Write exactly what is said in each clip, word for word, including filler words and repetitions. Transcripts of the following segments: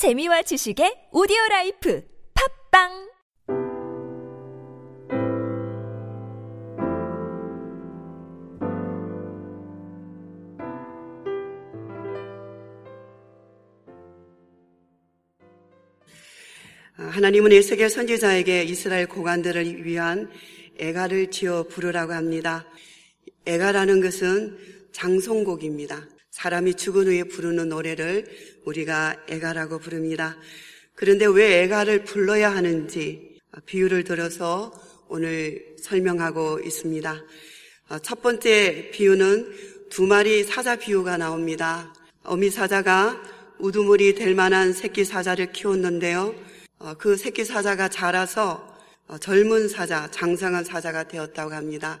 재미와 지식의 오디오라이프 팝빵! 하나님은 에스겔 선지자에게 이스라엘 고관들을 위한 애가를 지어 부르라고 합니다. 애가라는 것은 장송곡입니다. 사람이 죽은 후에 부르는 노래를 우리가 애가라고 부릅니다. 그런데 왜 애가를 불러야 하는지 비유를 들어서 오늘 설명하고 있습니다. 첫 번째 비유는 두 마리 사자 비유가 나옵니다. 어미 사자가 우두머리 될 만한 새끼 사자를 키웠는데요. 그 새끼 사자가 자라서 젊은 사자, 장성한 사자가 되었다고 합니다.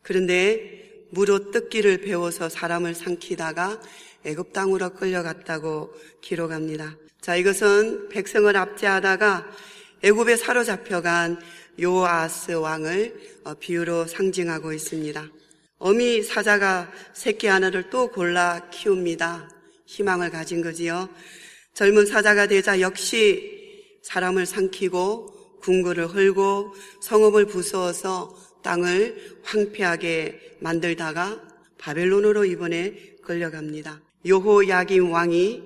그런데 무로 뜯기를 배워서 사람을 삼키다가 애굽 땅으로 끌려갔다고 기록합니다. 자, 이것은 백성을 압제하다가 애굽에 사로잡혀간 요아스 왕을 비유로 상징하고 있습니다. 어미 사자가 새끼 하나를 또 골라 키웁니다. 희망을 가진 거지요. 젊은 사자가 되자 역시 사람을 삼키고 궁궐을 헐고 성읍을 부수어서 땅을 황폐하게 만들다가 바벨론으로 이번에 끌려갑니다. 여호야긴 왕이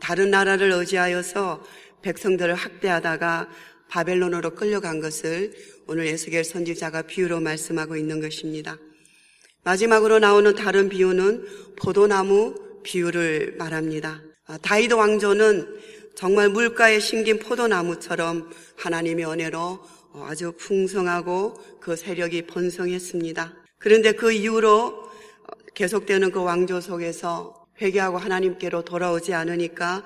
다른 나라를 의지하여서 백성들을 학대하다가 바벨론으로 끌려간 것을 오늘 에스겔 선지자가 비유로 말씀하고 있는 것입니다. 마지막으로 나오는 다른 비유는 포도나무 비유를 말합니다. 다윗 왕조는 정말 물가에 심긴 포도나무처럼 하나님의 은혜로 아주 풍성하고 그 세력이 번성했습니다. 그런데 그 이후로 계속되는 그 왕조 속에서 회개하고 하나님께로 돌아오지 않으니까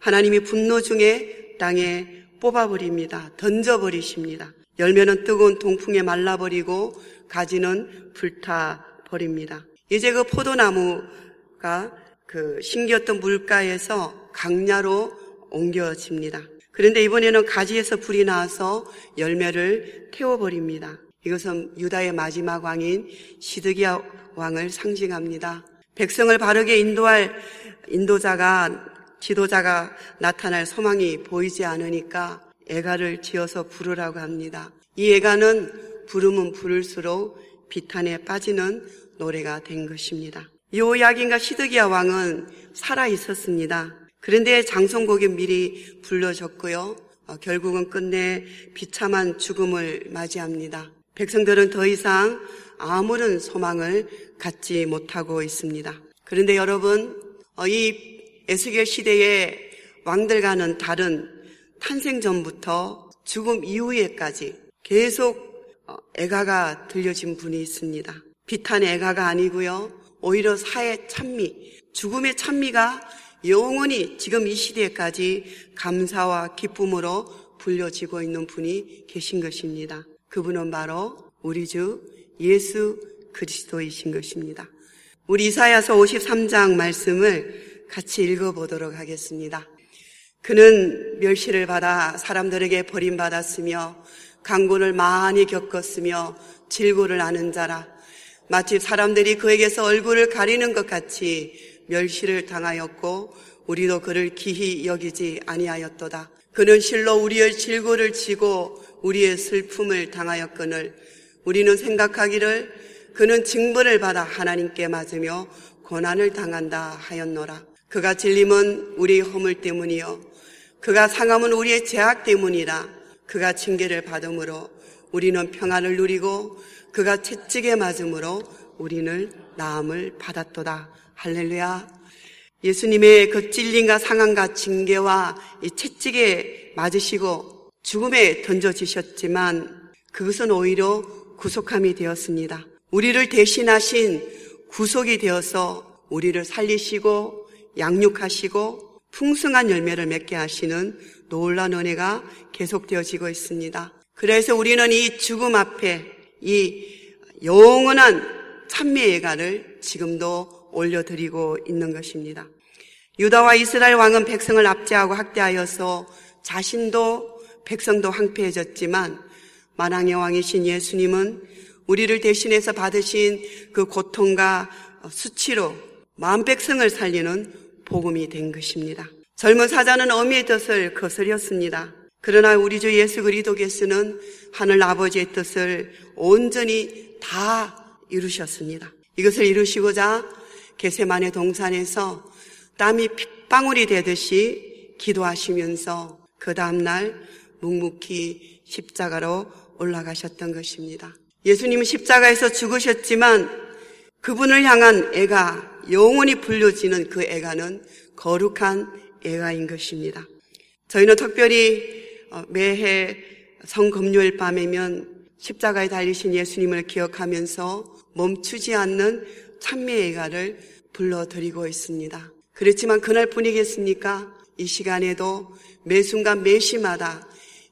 하나님이 분노 중에 땅에 뽑아버립니다. 던져버리십니다. 열매는 뜨거운 동풍에 말라버리고 가지는 불타버립니다. 이제 그 포도나무가 그 심겼던 물가에서 강야로 옮겨집니다. 그런데 이번에는 가지에서 불이 나와서 열매를 태워버립니다. 이것은 유다의 마지막 왕인 시드기야 왕을 상징합니다. 백성을 바르게 인도할 인도자가, 지도자가 나타날 소망이 보이지 않으니까 애가를 지어서 부르라고 합니다. 이 애가는 부르면 부를수록 비탄에 빠지는 노래가 된 것입니다. 여호야긴과 시드기야 왕은 살아 있었습니다. 그런데 장송곡은 미리 불려졌고요. 어, 결국은 끝내 비참한 죽음을 맞이합니다. 백성들은 더 이상 아무런 소망을 갖지 못하고 있습니다. 그런데 여러분, 어, 이 에스겔 시대의 왕들과는 다른 탄생 전부터 죽음 이후에까지 계속 어, 애가가 들려진 분이 있습니다. 비탄의 애가가 아니고요. 오히려 사의 찬미, 죽음의 찬미가 영원히 지금 이 시대까지 감사와 기쁨으로 불려지고 있는 분이 계신 것입니다. 그분은 바로 우리 주 예수 그리스도이신 것입니다. 우리 이사야서 오십삼 장 말씀을 같이 읽어보도록 하겠습니다. 그는 멸시를 받아 사람들에게 버림받았으며 강군을 많이 겪었으며 질고를 아는 자라. 마치 사람들이 그에게서 얼굴을 가리는 것 같이 멸시를 당하였고 우리도 그를 기히 여기지 아니하였도다. 그는 실로 우리의 질고를 지고 우리의 슬픔을 당하였거늘 우리는 생각하기를 그는 징벌을 받아 하나님께 맞으며 고난을 당한다 하였노라. 그가 질림은 우리의 허물 때문이요 그가 상함은 우리의 죄악 때문이라. 그가 징계를 받음으로 우리는 평안을 누리고 그가 채찍에 맞음으로 우리는 나음을 받았도다. 할렐루야. 예수님의 그 찔림과 상함과 징계와 이 채찍에 맞으시고 죽음에 던져지셨지만 그것은 오히려 구속함이 되었습니다. 우리를 대신하신 구속이 되어서 우리를 살리시고 양육하시고 풍성한 열매를 맺게 하시는 놀라운 은혜가 계속되어지고 있습니다. 그래서 우리는 이 죽음 앞에 이 영원한 찬미의 애가를 지금도 올려드리고 있는 것입니다. 유다와 이스라엘 왕은 백성을 압제하고 학대하여서 자신도 백성도 황폐해졌지만 만왕의 왕이신 예수님은 우리를 대신해서 받으신 그 고통과 수치로 만백성을 살리는 복음이 된 것입니다. 젊은 사자는 어미의 뜻을 거스렸습니다. 그러나 우리 주 예수 그리스도께서는 하늘 아버지의 뜻을 온전히 다 이루셨습니다. 이것을 이루시고자 겟세마네 동산에서 땀이 핏방울이 되듯이 기도하시면서 그 다음날 묵묵히 십자가로 올라가셨던 것입니다. 예수님은 십자가에서 죽으셨지만 그분을 향한 애가, 영원히 불려지는 그 애가는 거룩한 애가인 것입니다. 저희는 특별히 매해 성금요일 밤에면 십자가에 달리신 예수님을 기억하면서 멈추지 않는 찬미의 애가를 불러드리고 있습니다. 그렇지만 그날뿐이겠습니까? 이 시간에도 매 순간 매 시마다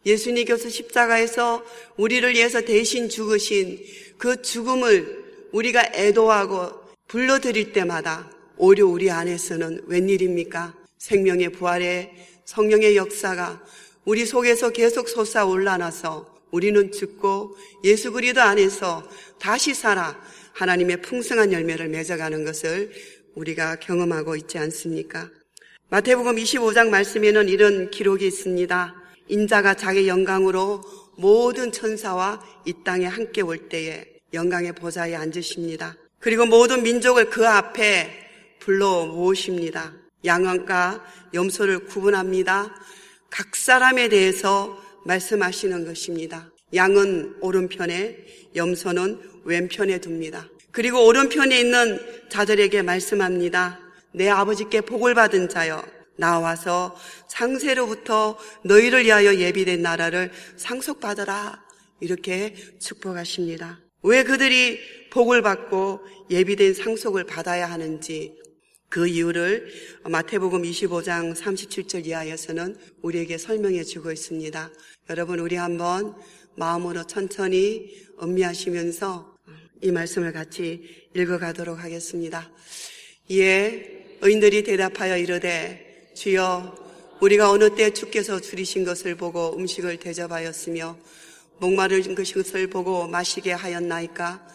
예수님께서 십자가에서 우리를 위해서 대신 죽으신 그 죽음을 우리가 애도하고 불러드릴 때마다 오히려 우리 안에서는 웬일입니까? 생명의 부활에 성령의 역사가 우리 속에서 계속 솟아올라나서 우리는 죽고 예수 그리스도 안에서 다시 살아 하나님의 풍성한 열매를 맺어가는 것을 우리가 경험하고 있지 않습니까? 마태복음 이십오 장 말씀에는 이런 기록이 있습니다. 인자가 자기 영광으로 모든 천사와 이 땅에 함께 올 때에 영광의 보좌에 앉으십니다. 그리고 모든 민족을 그 앞에 불러 모으십니다. 양과 염소를 구분합니다. 각 사람에 대해서 말씀하시는 것입니다. 양은 오른편에, 염소는 왼편에 둡니다. 그리고 오른편에 있는 자들에게 말씀합니다. 내 아버지께 복을 받은 자여, 나와서 창세로부터 너희를 위하여 예비된 나라를 상속받아라. 이렇게 축복하십니다. 왜 그들이 복을 받고 예비된 상속을 받아야 하는지 그 이유를 마태복음 이십오 장 삼십칠 절 이하에서는 우리에게 설명해 주고 있습니다. 여러분, 우리 한번 마음으로 천천히 음미하시면서 이 말씀을 같이 읽어가도록 하겠습니다. 이에 의인들이 대답하여 이르되, 주여, 우리가 어느 때 주께서 줄이신 것을 보고 음식을 대접하였으며 목마른 것을 보고 마시게 하였나이까?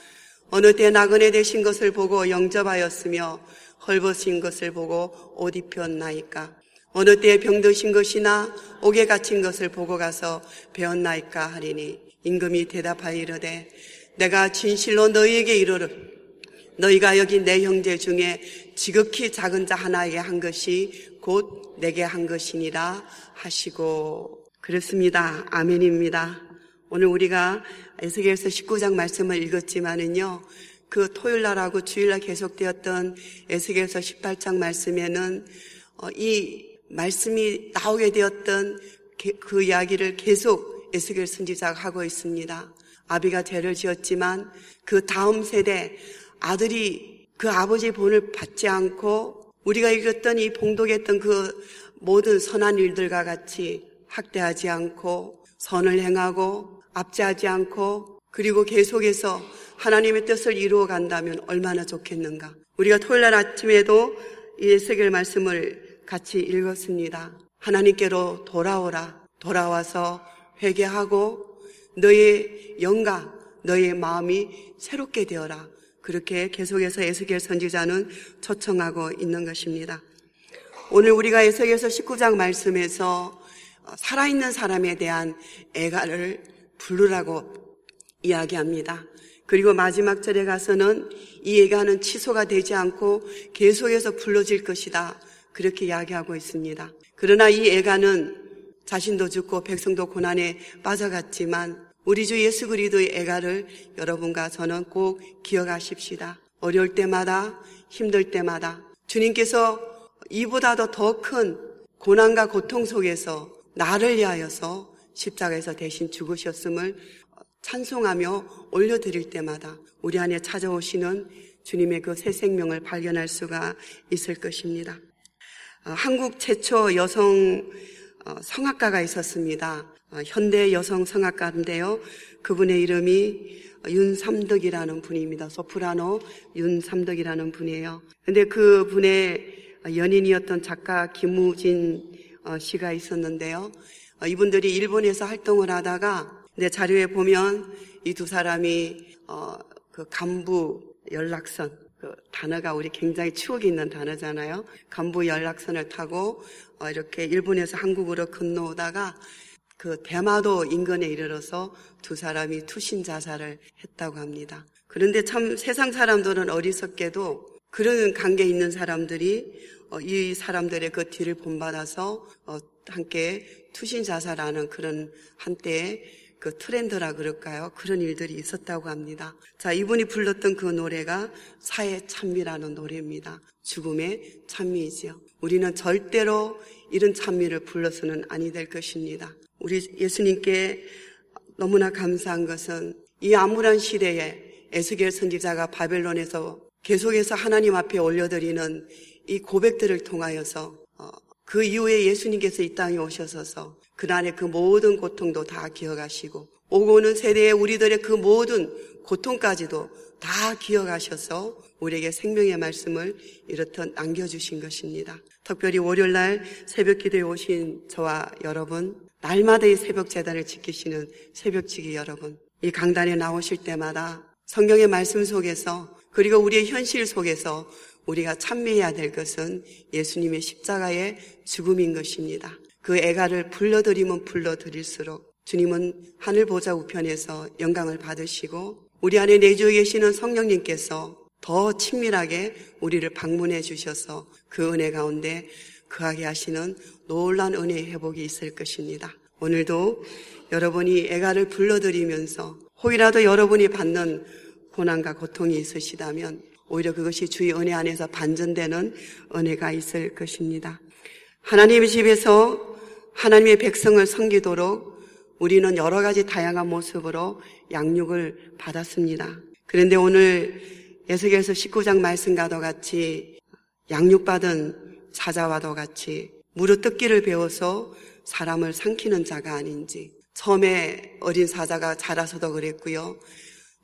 어느 때 나그네 되신 것을 보고 영접하였으며 헐벗은 것을 보고 옷 입혔나이까? 어느 때 병드신 것이나 옥에 갇힌 것을 보고 가서 배웠나이까 하리니, 임금이 대답하여 이르되, 내가 진실로 너희에게 이르를 너희가 여기 내 형제 중에 지극히 작은 자 하나에게 한 것이 곧 내게 한 것이니라 하시고. 그렇습니다. 아멘입니다. 오늘 우리가 에스겔서 십구 장 말씀을 읽었지만은요, 그 토요일날하고 주일날 계속되었던 에스겔서 십팔 장 말씀에는 이 말씀이 나오게 되었던 그 이야기를 계속 에스겔 선지자가 하고 있습니다. 아비가 죄를 지었지만 그 다음 세대 아들이 그 아버지의 본을 받지 않고 우리가 읽었던 이 봉독했던 그 모든 선한 일들과 같이 학대하지 않고 선을 행하고 압제하지 않고 그리고 계속해서 하나님의 뜻을 이루어 간다면 얼마나 좋겠는가. 우리가 토요일날 아침에도 이 에스겔 말씀을 같이 읽었습니다. 하나님께로 돌아오라. 돌아와서 회개하고 너의 영과 너의 마음이 새롭게 되어라. 그렇게 계속해서 에스겔 선지자는 초청하고 있는 것입니다. 오늘 우리가 에스겔서 십구 장 말씀에서 살아있는 사람에 대한 애가를 부르라고 이야기합니다. 그리고 마지막 절에 가서는 이 애가는 취소가 되지 않고 계속해서 불러질 것이다. 그렇게 이야기하고 있습니다. 그러나 이 애가는 자신도 죽고 백성도 고난에 빠져갔지만 우리 주 예수 그리스도의 애가를 여러분과 저는 꼭 기억하십시다. 어려울 때마다, 힘들 때마다 주님께서 이보다도 더 큰 고난과 고통 속에서 나를 위하여서 십자가에서 대신 죽으셨음을 찬송하며 올려드릴 때마다 우리 안에 찾아오시는 주님의 그 새 생명을 발견할 수가 있을 것입니다. 한국 최초 여성 성악가가 있었습니다. 현대 여성 성악가인데요, 그분의 이름이 윤삼덕이라는 분입니다. 소프라노 윤삼덕이라는 분이에요. 그런데 그분의 연인이었던 작가 김우진 씨가 있었는데요, 이분들이 일본에서 활동을 하다가, 내 자료에 보면 이 두 사람이 어, 그 간부 연락선, 그 단어가 우리 굉장히 추억이 있는 단어잖아요. 간부 연락선을 타고 어, 이렇게 일본에서 한국으로 건너오다가 그 대마도 인근에 이르러서 두 사람이 투신 자살을 했다고 합니다. 그런데 참 세상 사람들은 어리석게도 그런 관계에 있는 사람들이 어, 이 사람들의 그 뒤를 본받아서 어, 함께 투신 자살하는 그런 한때의 그 트렌드라 그럴까요? 그런 일들이 있었다고 합니다. 자, 이분이 불렀던 그 노래가 사의 찬미라는 노래입니다. 죽음의 찬미이지요. 우리는 절대로 이런 찬미를 불러서는 아니 될 것입니다. 우리 예수님께 너무나 감사한 것은 이 암울한 시대에 에스겔 선지자가 바벨론에서 계속해서 하나님 앞에 올려드리는 이 고백들을 통하여서 그 이후에 예수님께서 이 땅에 오셔서서 그날의 그 모든 고통도 다 기억하시고 오고 오는 세대의 우리들의 그 모든 고통까지도 다 기억하셔서 우리에게 생명의 말씀을 이렇듯 남겨주신 것입니다. 특별히 월요일날 새벽기도에 오신 저와 여러분, 날마다 이 새벽재단을 지키시는 새벽지기 여러분, 이 강단에 나오실 때마다 성경의 말씀 속에서 그리고 우리의 현실 속에서 우리가 찬미해야 될 것은 예수님의 십자가의 죽음인 것입니다. 그 애가를 불러드리면 불러드릴수록 주님은 하늘 보좌 우편에서 영광을 받으시고 우리 안에 내주에 계시는 성령님께서 더 친밀하게 우리를 방문해 주셔서 그 은혜 가운데 그하게 하시는 놀라운 은혜의 회복이 있을 것입니다. 오늘도 여러분이 애가를 불러드리면서 혹이라도 여러분이 받는 고난과 고통이 있으시다면 오히려 그것이 주의 은혜 안에서 반전되는 은혜가 있을 것입니다. 하나님의 집에서 하나님의 백성을 섬기도록 우리는 여러 가지 다양한 모습으로 양육을 받았습니다. 그런데 오늘 에스겔서 십구 장 말씀과도 같이 양육받은 사자와도 같이 무릇 뜯기를 배워서 사람을 삼키는 자가 아닌지, 처음에 어린 사자가 자라서도 그랬고요,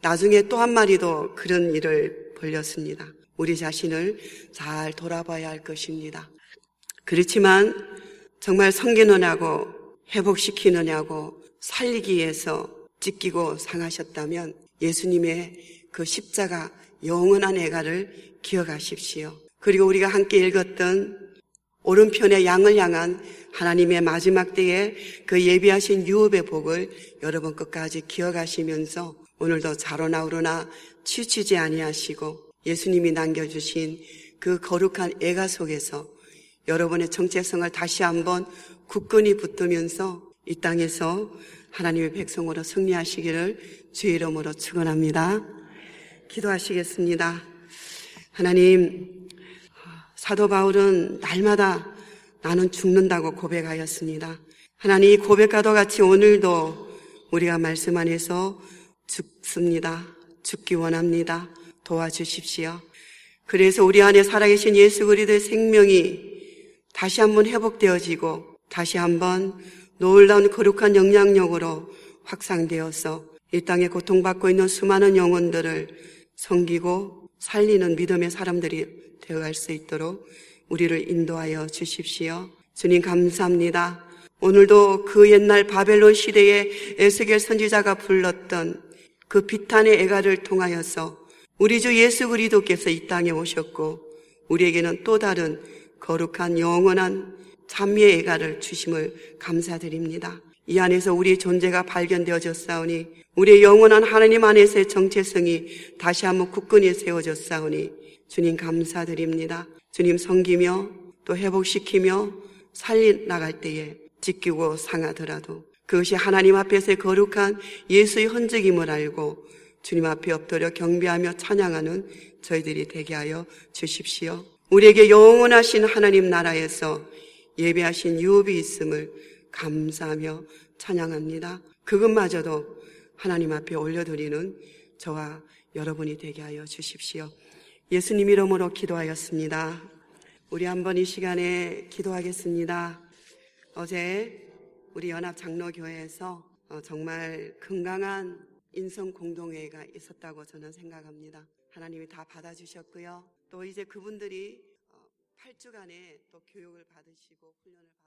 나중에 또 한 마리도 그런 일을 벌였습니다. 우리 자신을 잘 돌아봐야 할 것입니다. 그렇지만 정말 섬기느냐고 회복시키느냐고 살리기 위해서 찢기고 상하셨다면 예수님의 그 십자가 영원한 애가를 기억하십시오. 그리고 우리가 함께 읽었던 오른편의 양을 향한 하나님의 마지막 때에 그 예비하신 유업의 복을 여러분 끝까지 기억하시면서 오늘도 자로나 우로나 치우치지 아니하시고 예수님이 남겨주신 그 거룩한 애가 속에서 여러분의 정체성을 다시 한번 굳건히 붙들면서 이 땅에서 하나님의 백성으로 승리하시기를 주의 이름으로 축원합니다. 기도하시겠습니다. 하나님, 사도 바울은 날마다 나는 죽는다고 고백하였습니다. 하나님, 이 고백과도 같이 오늘도 우리가 말씀 안에서 죽습니다. 죽기 원합니다. 도와주십시오. 그래서 우리 안에 살아계신 예수 그리스도의 생명이 다시 한번 회복되어지고 다시 한번 놀라운 거룩한 영향력으로 확산되어서 이 땅에 고통받고 있는 수많은 영혼들을 섬기고 살리는 믿음의 사람들이 되어갈 수 있도록 우리를 인도하여 주십시오. 주님, 감사합니다. 오늘도 그 옛날 바벨론 시대의 에스겔 선지자가 불렀던 그 비탄의 애가를 통하여서 우리 주 예수 그리스도께서 이 땅에 오셨고 우리에게는 또 다른 거룩한 영원한 찬미의 애가를 주심을 감사드립니다. 이 안에서 우리의 존재가 발견되어졌사오니 우리의 영원한 하나님 안에서의 정체성이 다시 한번 굳건히 세워졌사오니 주님, 감사드립니다. 주님, 섬기며 또 회복시키며 살려나갈 때에 지키고 상하더라도 그것이 하나님 앞에서의 거룩한 예수의 흔적임을 알고 주님 앞에 엎드려 경배하며 찬양하는 저희들이 되게 하여 주십시오. 우리에게 영원하신 하나님 나라에서 예배하신 유업이 있음을 감사하며 찬양합니다. 그것마저도 하나님 앞에 올려드리는 저와 여러분이 되게 하여 주십시오. 예수님 이름으로 기도하였습니다. 우리 한번 이 시간에 기도하겠습니다. 어제 우리 연합장로교회에서 정말 건강한 인성공동회의가 있었다고 저는 생각합니다. 하나님이 다 받아주셨고요. 또 이제 그분들이 팔 주간에 또 교육을 받으시고 훈련을 받으시고